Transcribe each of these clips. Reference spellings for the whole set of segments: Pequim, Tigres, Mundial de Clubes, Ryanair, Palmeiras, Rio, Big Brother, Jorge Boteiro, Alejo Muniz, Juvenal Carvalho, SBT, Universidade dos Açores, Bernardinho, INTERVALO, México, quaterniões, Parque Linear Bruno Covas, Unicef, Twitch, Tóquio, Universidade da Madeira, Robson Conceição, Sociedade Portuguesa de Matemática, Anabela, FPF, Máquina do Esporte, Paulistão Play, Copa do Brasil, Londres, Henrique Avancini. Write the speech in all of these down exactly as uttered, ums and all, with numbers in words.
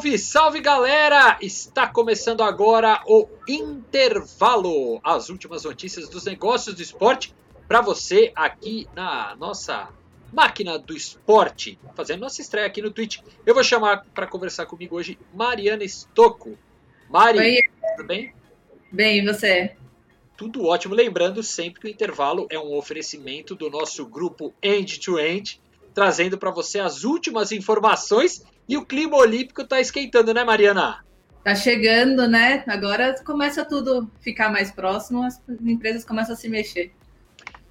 Salve, salve galera! Está começando agora o Intervalo, as últimas notícias dos negócios do esporte para você aqui na nossa Máquina do Esporte, fazendo nossa estreia aqui no Twitch. Eu vou chamar para conversar comigo hoje Mariana Stocco. Mari, oi, tudo bem? Bem, e você? Tudo ótimo, lembrando sempre que o Intervalo é um oferecimento do nosso grupo End to End, trazendo para você as últimas informações. E o clima olímpico tá esquentando, né, Mariana? Tá chegando, né? Agora começa tudo ficar mais próximo, as empresas começam a se mexer.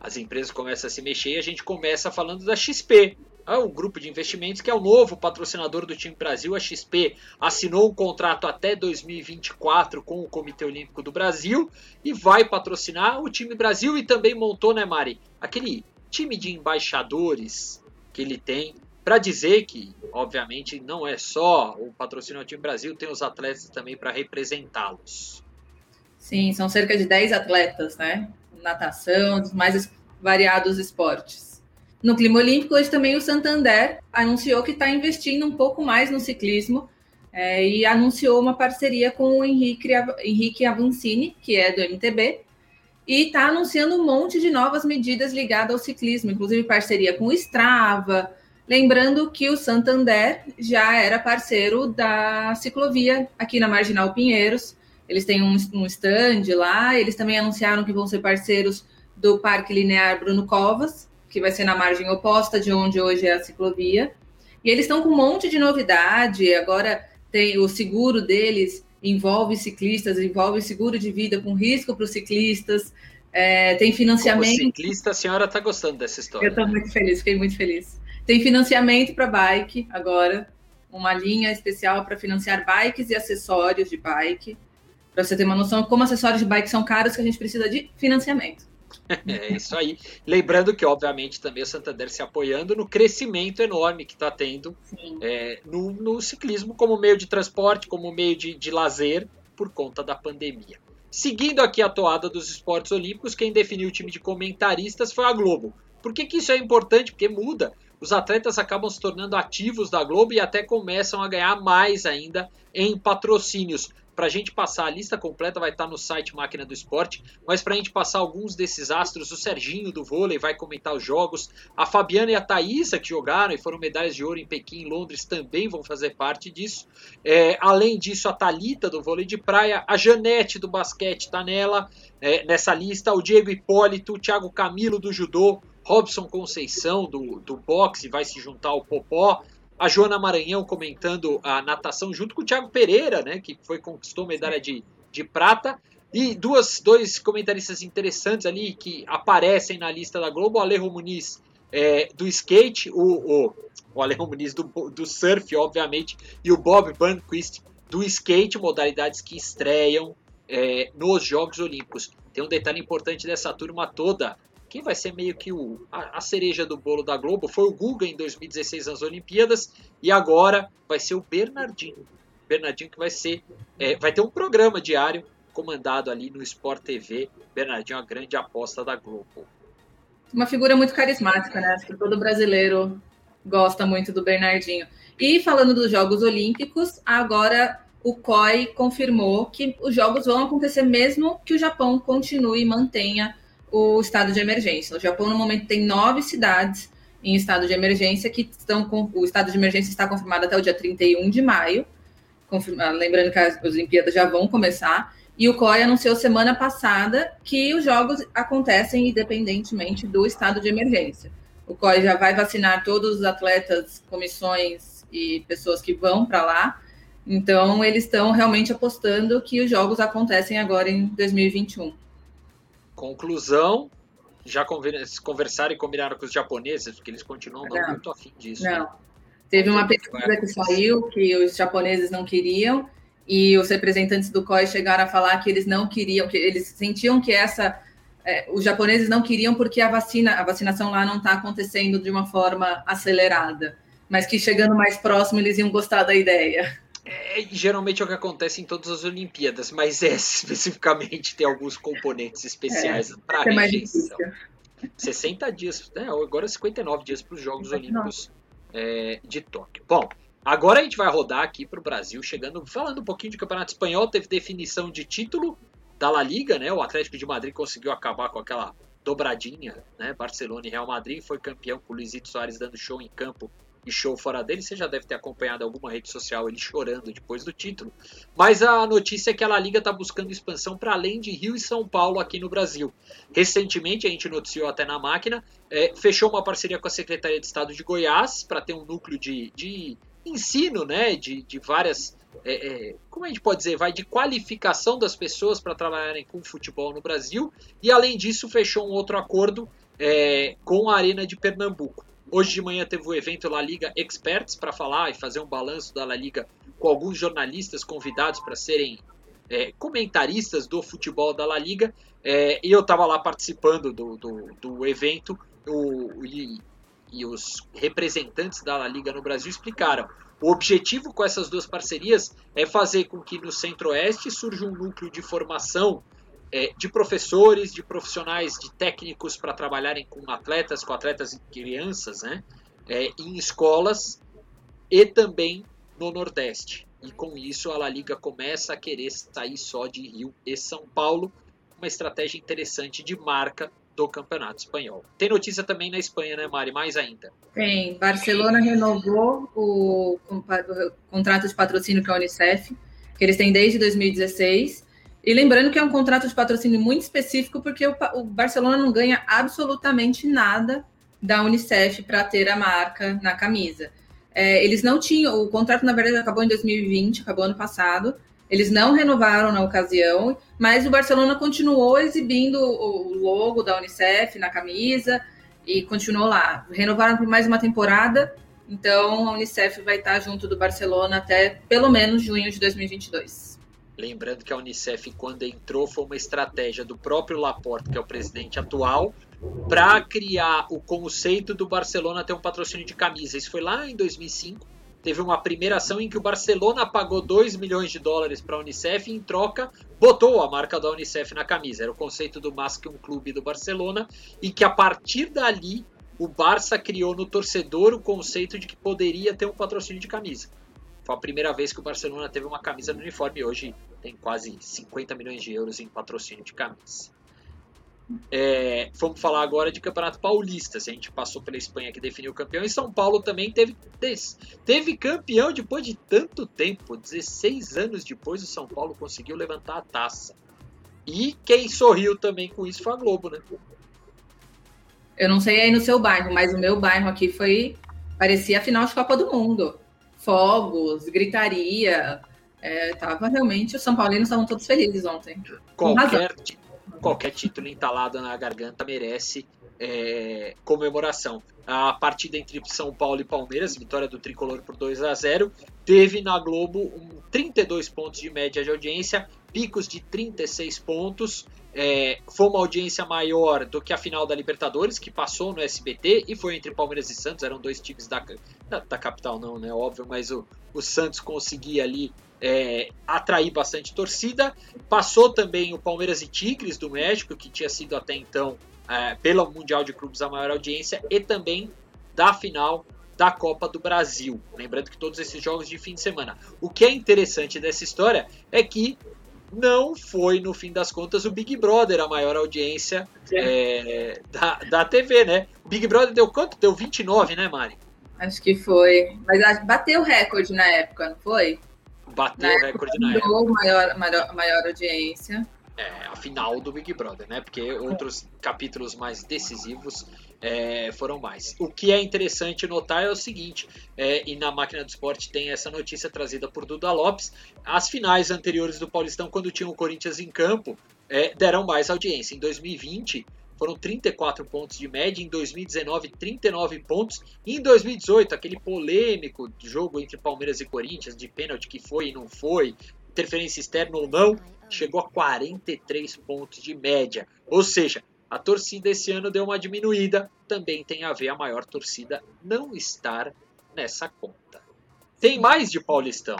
As empresas começam a se mexer e a gente começa falando da X P, o grupo de investimentos que é o novo patrocinador do time Brasil. A X P assinou um contrato até dois mil e vinte e quatro com o Comitê Olímpico do Brasil e vai patrocinar o time Brasil e também montou, né, Mari, aquele time de embaixadores que ele tem, para dizer que, obviamente, não é só o patrocínio do time Brasil, tem os atletas também para representá-los. Sim, são cerca de dez atletas, né? Natação, dos mais variados esportes. No clima olímpico, hoje também o Santander anunciou que está investindo um pouco mais no ciclismo é, e anunciou uma parceria com o Henrique, Henrique Avancini, que é do M T B, e está anunciando um monte de novas medidas ligadas ao ciclismo, inclusive parceria com o Strava. Lembrando que o Santander já era parceiro da ciclovia aqui na Marginal Pinheiros. Eles têm um, um stand lá. Eles também anunciaram que vão ser parceiros do Parque Linear Bruno Covas, que vai ser na margem oposta de onde hoje é a ciclovia. E eles estão com um monte de novidade. Agora tem o seguro deles envolve ciclistas, envolve seguro de vida com risco para os ciclistas. É, tem financiamento. Como ciclista, a senhora está gostando dessa história. Eu estou né? muito feliz, fiquei muito feliz. Tem financiamento para bike agora, uma linha especial para financiar bikes e acessórios de bike. Para você ter uma noção como acessórios de bike são caros, que a gente precisa de financiamento. É isso aí. Lembrando que, obviamente, também o Santander se apoiando no crescimento enorme que está tendo é, no, no ciclismo como meio de transporte, como meio de, de lazer, por conta da pandemia. Seguindo aqui a toada dos esportes olímpicos, quem definiu o time de comentaristas foi a Globo. Por que que isso é importante? Porque muda. Os atletas acabam se tornando ativos da Globo e até começam a ganhar mais ainda em patrocínios. Para a gente passar a lista completa, vai estar no site Máquina do Esporte, mas para a gente passar alguns desses astros, o Serginho do vôlei vai comentar os jogos, a Fabiana e a Thaísa que jogaram e foram medalhas de ouro em Pequim e Londres também vão fazer parte disso. É, além disso, a Thalita do vôlei de praia, a Janete do basquete está nela, é, nessa lista, o Diego Hipólito, o Thiago Camilo do judô, Robson Conceição do, do boxe vai se juntar ao Popó, a Joana Maranhão comentando a natação junto com o Thiago Pereira, né, que foi, conquistou medalha de, de prata, e duas, dois comentaristas interessantes ali que aparecem na lista da Globo, o Alejo Muniz é, do skate, o, o, o Alejo Muniz do, do surf, obviamente, e o Bob Burnquist do skate, modalidades que estreiam é, nos Jogos Olímpicos. Tem um detalhe importante dessa turma toda. Quem vai ser meio que o, a, a cereja do bolo da Globo foi o Guga em dois mil e dezesseis nas Olimpíadas e agora vai ser o Bernardinho. Bernardinho que vai ser, é, vai ter um programa diário comandado ali no Sport T V. Bernardinho é uma grande aposta da Globo. Uma figura muito carismática, né? Acho que todo brasileiro gosta muito do Bernardinho. E falando dos Jogos Olímpicos, agora o C O I confirmou que os Jogos vão acontecer mesmo que o Japão continue e mantenha o estado de emergência. O Japão, no momento, tem nove cidades em estado de emergência que estão com... O estado de emergência está confirmado até o dia trinta e um de maio. Confirma... Lembrando que as Olimpíadas já vão começar. E o C O I anunciou semana passada que os jogos acontecem independentemente do estado de emergência. O C O I já vai vacinar todos os atletas, comissões e pessoas que vão para lá. Então, eles estão realmente apostando que os jogos acontecem agora em dois mil e vinte e um. Conclusão, já conversaram e combinaram com os japoneses, porque eles continuam não, não. muito afim disso. Não, né? Teve uma pesquisa que saiu que os japoneses não queriam e os representantes do C O I chegaram a falar que eles não queriam, que eles sentiam que essa... É, os japoneses não queriam porque a vacina, a vacinação lá não está acontecendo de uma forma acelerada, mas que chegando mais próximo eles iam gostar da ideia. É, geralmente é o que acontece em todas as Olimpíadas, mas é, especificamente tem alguns componentes especiais é, para a rejeição. sessenta dias, né? Agora cinquenta e nove dias para os Jogos cinquenta e nove. Olímpicos é, de Tóquio. Bom, Agora a gente vai rodar aqui para o Brasil, chegando, falando um pouquinho de Campeonato Espanhol. Teve definição de título da La Liga, né? O Atlético de Madrid conseguiu acabar com aquela dobradinha, né? Barcelona e Real Madrid, foi campeão com o Luizito Soares dando show em campo e show fora dele. Você já deve ter acompanhado alguma rede social ele chorando depois do título. Mas a notícia é que a La Liga está buscando expansão para além de Rio e São Paulo aqui no Brasil. Recentemente, a gente noticiou até na máquina, é, fechou uma parceria com a Secretaria de Estado de Goiás para ter um núcleo de, de ensino, né, de, de várias... É, é, como a gente pode dizer, vai de qualificação das pessoas para trabalharem com futebol no Brasil. E além disso, fechou um outro acordo é, com a Arena de Pernambuco. Hoje de manhã teve o evento La Liga Experts para falar e fazer um balanço da La Liga com alguns jornalistas convidados para serem é, comentaristas do futebol da La Liga. É, e eu estava lá participando do, do, do evento o, e, e os representantes da La Liga no Brasil explicaram. O objetivo com essas duas parcerias é fazer com que no Centro-Oeste surja um núcleo de formação É, de professores, de profissionais, de técnicos para trabalharem com atletas, com atletas e crianças, né? É, em escolas e também no Nordeste. E com isso a La Liga começa a querer sair só de Rio e São Paulo, uma estratégia interessante de marca do Campeonato Espanhol. Tem notícia também na Espanha, né, Mari? Mais ainda. Tem. Barcelona renovou o, o contrato de patrocínio com a Unicef, que eles têm desde dois mil e dezesseis. E lembrando que é um contrato de patrocínio muito específico, porque o, o Barcelona não ganha absolutamente nada da Unicef para ter a marca na camisa. É, eles não tinham... O contrato, na verdade, acabou em dois mil e vinte, acabou ano passado. Eles não renovaram na ocasião, mas o Barcelona continuou exibindo o, o logo da Unicef na camisa e continuou lá. Renovaram por mais uma temporada, então a Unicef vai estar junto do Barcelona até pelo menos junho de dois mil e vinte e dois. Lembrando que a Unicef, quando entrou, foi uma estratégia do próprio Laporte, que é o presidente atual, para criar o conceito do Barcelona ter um patrocínio de camisa. Isso foi lá em dois mil e cinco. Teve uma primeira ação em que o Barcelona pagou dois milhões de dólares para a Unicef e, em troca, botou a marca da Unicef na camisa. Era o conceito do Más que um clube do Barcelona e que, a partir dali, o Barça criou no torcedor o conceito de que poderia ter um patrocínio de camisa. Foi a primeira vez que o Barcelona teve uma camisa no uniforme. Hoje tem quase cinquenta milhões de euros em patrocínio de camisa. É, vamos falar agora de Campeonato Paulista. Se a gente passou pela Espanha, que definiu o campeão, e São Paulo também teve, teve campeão depois de tanto tempo. dezesseis anos depois, o São Paulo conseguiu levantar a taça. E quem sorriu também com isso foi a Globo, né? Eu não sei aí no seu bairro, mas o meu bairro aqui foi... parecia a final de Copa do Mundo. Fogos, gritaria, é, tava realmente, os São Paulinos estavam todos felizes ontem. Qualquer, qualquer título entalado na garganta merece é, comemoração. A partida entre São Paulo e Palmeiras, vitória do Tricolor por dois a zero, teve na Globo um trinta e dois pontos de média de audiência, picos de trinta e seis pontos, é, foi uma audiência maior do que a final da Libertadores, que passou no S B T e foi entre Palmeiras e Santos, eram dois times da, da, da capital, não, né, óbvio, mas o, o Santos conseguia ali é, atrair bastante torcida. Passou também o Palmeiras e Tigres do México, que tinha sido até então, é, pelo Mundial de Clubes, a maior audiência, e também da final da Copa do Brasil, lembrando que todos esses jogos de fim de semana. O que é interessante dessa história é que não foi, no fim das contas, o Big Brother a maior audiência é, da, da T V, né? O Big Brother deu quanto? Deu vinte e nove, né, Mari? Acho que foi. Mas bateu o recorde na época, não foi? Bateu o recorde na época. Deu maior, maior, maior audiência. É, a final do Big Brother, né? Porque outros capítulos mais decisivos é, foram mais. O que é interessante notar é o seguinte, é, e na Máquina do Esporte tem essa notícia trazida por Duda Lopes, as finais anteriores do Paulistão, quando tinha o Corinthians em campo, é, deram mais audiência. Em dois mil e vinte foram trinta e quatro pontos de média, em dois mil e dezenove trinta e nove pontos, e em dois mil e dezoito aquele polêmico jogo entre Palmeiras e Corinthians, de pênalti que foi e não foi, interferência externa ou não, chegou a quarenta e três pontos de média. Ou seja, a torcida esse ano deu uma diminuída. Também tem a ver a maior torcida não estar nessa conta. Tem mais de Paulistão?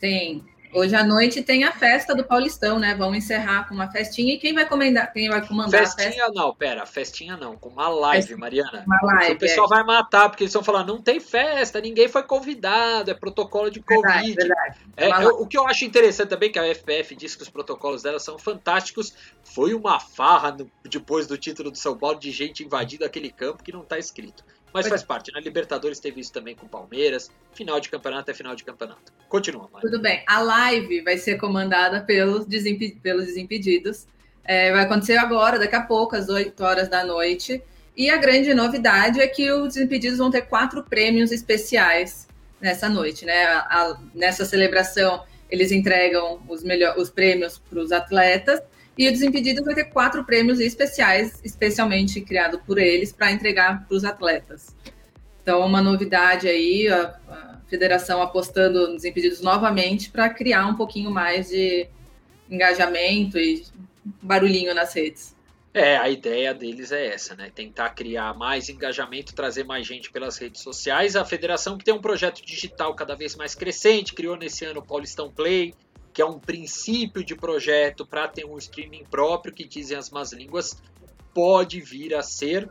Tem. Hoje à noite tem a festa do Paulistão, né? Vão encerrar com uma festinha. E quem vai comandar, quem vai comandar festinha a festa? Não, pera, festinha não, com uma live, festinha, Mariana. Uma live, o pessoal é. vai matar, porque eles estão falando, não tem festa, ninguém foi convidado, é protocolo de verdade, Covid. Verdade. É, eu, o que eu acho interessante também, que a F P F diz que os protocolos dela são fantásticos, foi uma farra no, depois do título do São Paulo, de gente invadindo aquele campo que não está escrito. Mas faz parte, né? Libertadores teve isso também com o Palmeiras, final de campeonato é final de campeonato. Continua, Mari. Tudo bem, a live vai ser comandada pelos, desimpe... pelos Desimpedidos, é, vai acontecer agora, daqui a pouco, às oito horas da noite, e a grande novidade é que os Desimpedidos vão ter quatro prêmios especiais nessa noite, né? A, a, nessa celebração, eles entregam os, melhor... os prêmios para os atletas, e o Desimpedidos vai ter quatro prêmios especiais, especialmente criado por eles, para entregar para os atletas. Então, uma novidade aí, a, a federação apostando nos Desimpedidos novamente para criar um pouquinho mais de engajamento e barulhinho nas redes. É, a ideia deles é essa, né? Tentar criar mais engajamento, trazer mais gente pelas redes sociais. A federação que tem um projeto digital cada vez mais crescente, criou nesse ano o Paulistão Play, que é um princípio de projeto para ter um streaming próprio, que dizem as más línguas, pode vir a ser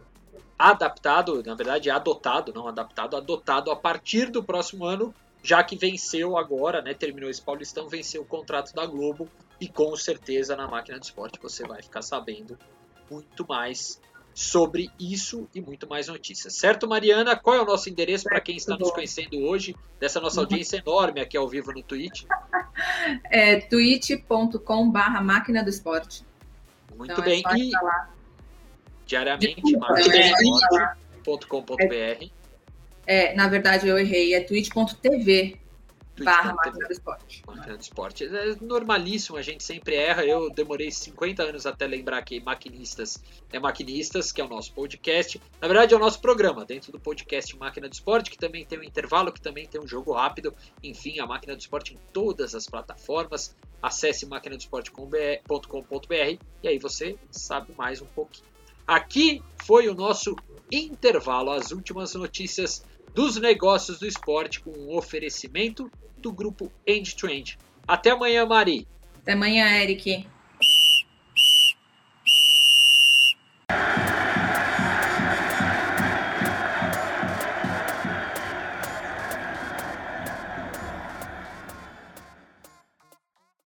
adaptado, na verdade adotado, não adaptado, adotado a partir do próximo ano, já que venceu agora, né, terminou esse Paulistão, venceu o contrato da Globo, e com certeza na Máquina do Esporte você vai ficar sabendo muito mais sobre isso e muito mais notícias. Certo, Mariana? Qual é o nosso endereço para quem está nos conhecendo hoje, dessa nossa audiência enorme aqui ao vivo no Twitch? É twitch ponto com barra Máquina do Esporte. Muito então, bem. É e diariamente, máquina do esporte ponto com ponto b r. É, na verdade, eu errei. É twitch ponto t v. Barra Máquina do Esporte. Máquina do Esporte. É normalíssimo, a gente sempre erra. Eu demorei cinquenta anos até lembrar que Maquinistas é Maquinistas, que é o nosso podcast. Na verdade, é o nosso programa dentro do podcast Máquina do Esporte, que também tem um intervalo, que também tem um jogo rápido. Enfim, a Máquina do Esporte em todas as plataformas. Acesse máquina do esporte ponto com ponto b r e aí você sabe mais um pouquinho. Aqui foi o nosso intervalo, as últimas notícias dos negócios do esporte, com um oferecimento do grupo End to End. Até amanhã, Mari. Até amanhã, Eric.